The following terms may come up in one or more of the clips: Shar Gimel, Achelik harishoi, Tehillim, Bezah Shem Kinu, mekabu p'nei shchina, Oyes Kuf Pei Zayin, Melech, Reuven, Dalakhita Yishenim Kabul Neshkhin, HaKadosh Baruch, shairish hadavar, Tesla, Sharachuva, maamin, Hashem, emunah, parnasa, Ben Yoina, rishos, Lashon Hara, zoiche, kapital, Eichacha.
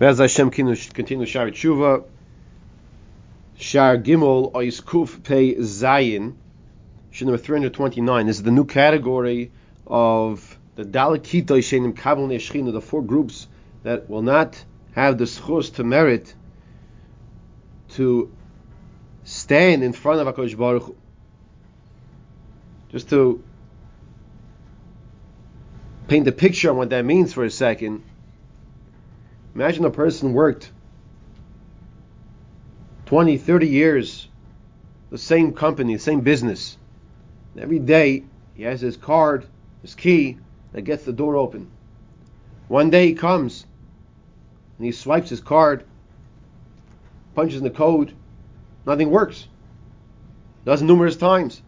Bezah Shem Kinu continue Sharachuva. Shar Gimel Oyes Kuf Pei Zayin, Shir number 329. This is the new category of the Dalakhita Yishenim Kabul Neshkhin, the four groups that will not have the schus to merit to stand in front of HaKadosh Baruch. Just to paint the picture on what that means for a second. Imagine a person worked 20, 30 years, the same company, the same business. And every day he has his card, his key, that gets the door open. One day he comes and he swipes his card, punches in the code, nothing works. Does numerous times.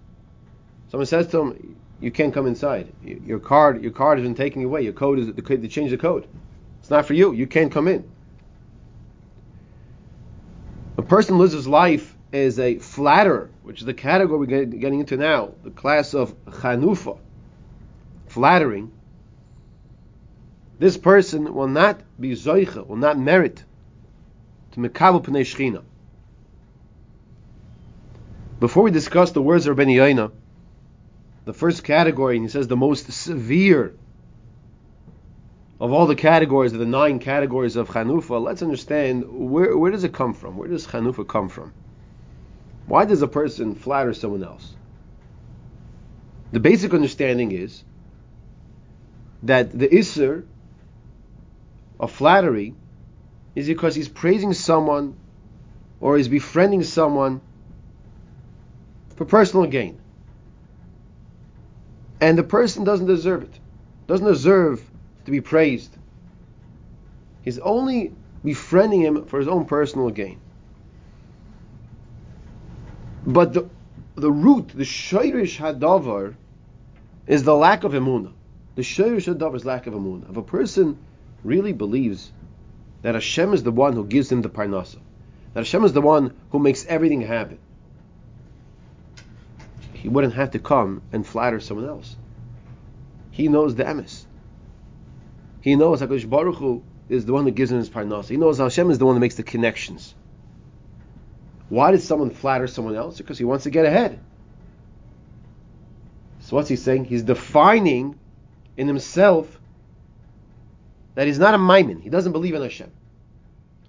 Someone says to him, "You can't come inside. Your card has been taken away. Your code is they changed the code. It's not for you. You can't come in." A person who lives his life as a flatterer, which is the category we're getting into now, the class of chanufa, flattering. This person will not be zoiche, will not merit to mekabu p'nei shchina. Before we discuss the words of Ben Yoina, the first category, and he says the most severe of all the categories, of the 9 categories of chanufa, let's understand where does it come from? Where does chanufa come from? Why does a person flatter someone else? The basic understanding is that the Isser of flattery is because he's praising someone or he's befriending someone for personal gain. And the person doesn't deserve it. Doesn't deserve to be praised. He's only befriending him for his own personal gain. But the root, the shairish hadavar, is the lack of emunah. The shairish hadavar is lack of emunah. If a person really believes that Hashem is the one who gives him the parnasa, that Hashem is the one who makes everything happen, he wouldn't have to come and flatter someone else. He knows the emes. He knows HaKadosh Baruch Hu is the one who gives him his parnasa. He knows Hashem is the one who makes the connections. Why did someone flatter someone else? Because he wants to get ahead. So what's he saying? He's defining in himself that he's not a maamin. He doesn't believe in Hashem.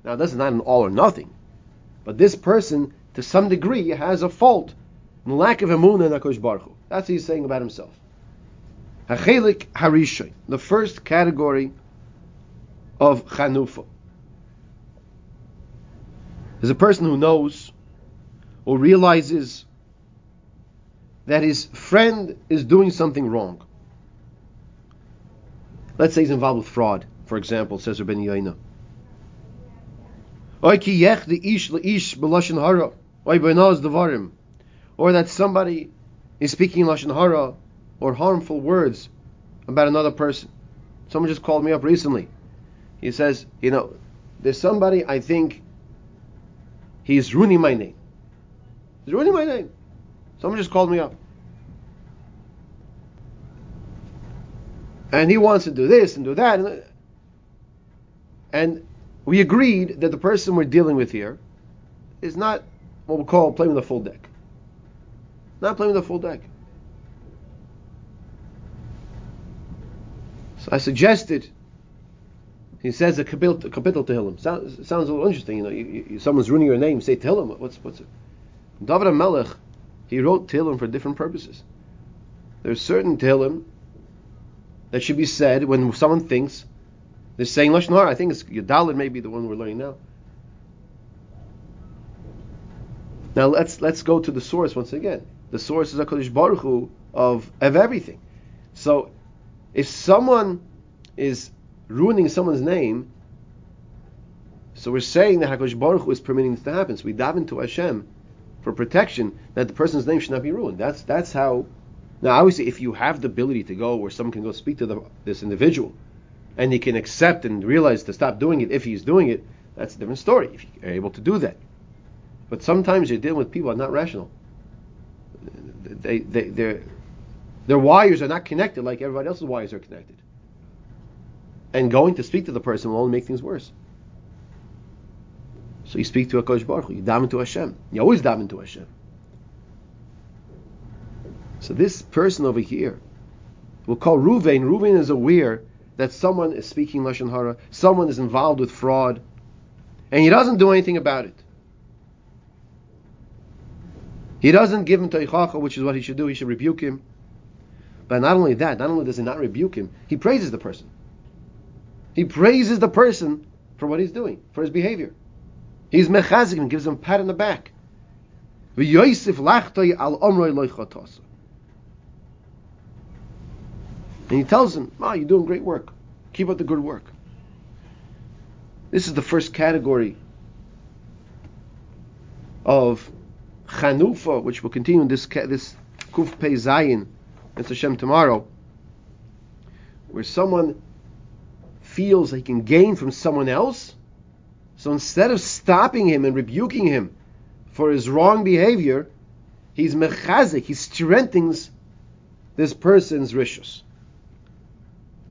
Now that's not an all or nothing. But this person, to some degree, has a fault. And lack of emunah in HaKadosh Baruch Hu. That's what he's saying about himself. Achelik harishoi, the first category of chanufa, is a person who knows or realizes that his friend is doing something wrong. Let's say he's involved with fraud, for example, says Ben Yoina. Oy ki yech the ish leish b'Lashon Hara, oy b'naz devarim. Or that somebody is speaking Lashon Hara or harmful words about another person. Someone just called me up recently. He says, there's somebody, I think, he's ruining my name. He's ruining my name. Someone just called me up. And he wants to do this and do that. And we agreed that the person we're dealing with here is not what we call playing with a full deck. Not playing with the full deck. So I suggested, he says a kapital Tehillim. Sounds a little interesting, someone's ruining your name, say Tehillim. What's it? David Melech, he wrote Tehillim for different purposes. There's certain Tehillim that should be said when someone thinks they're saying Lashon Hara. I think it's Yedalit, maybe the one we're learning now. Now let's go to the source once again. The source is HaKadosh Baruch Hu of everything. So if someone is ruining someone's name, so we're saying that HaKadosh Baruch Hu is permitting this to happen. So we daven to Hashem for protection that the person's name should not be ruined. That's how. Now obviously if you have the ability to go where someone can go speak to this individual and he can accept and realize to stop doing it if he's doing it, that's a different story if you're able to do that. But sometimes you're dealing with people that are not rational. Their wires are not connected like everybody else's wires are connected. And going to speak to the person will only make things worse. So you speak to HaKadosh Baruch Hu, you daven to Hashem. You always daven to Hashem. So this person over here, we'll call Reuven. Reuven is aware that someone is speaking Lashon Hara, someone is involved with fraud, and he doesn't do anything about it. He doesn't give him to Eichacha, which is what he should do. He should rebuke him. But not only that, not only does he not rebuke him, he praises the person. He praises the person for what he's doing, for his behavior. He's mechazik and gives him a pat on the back. And he tells him, "Ah, you're doing great work. Keep up the good work." This is the first category of chanufa, which will continue in this Kuf Pei Zayin, that's Hashem tomorrow, where someone feels he can gain from someone else. So instead of stopping him and rebuking him for his wrong behavior, he's mechazik, he strengthens this person's rishos.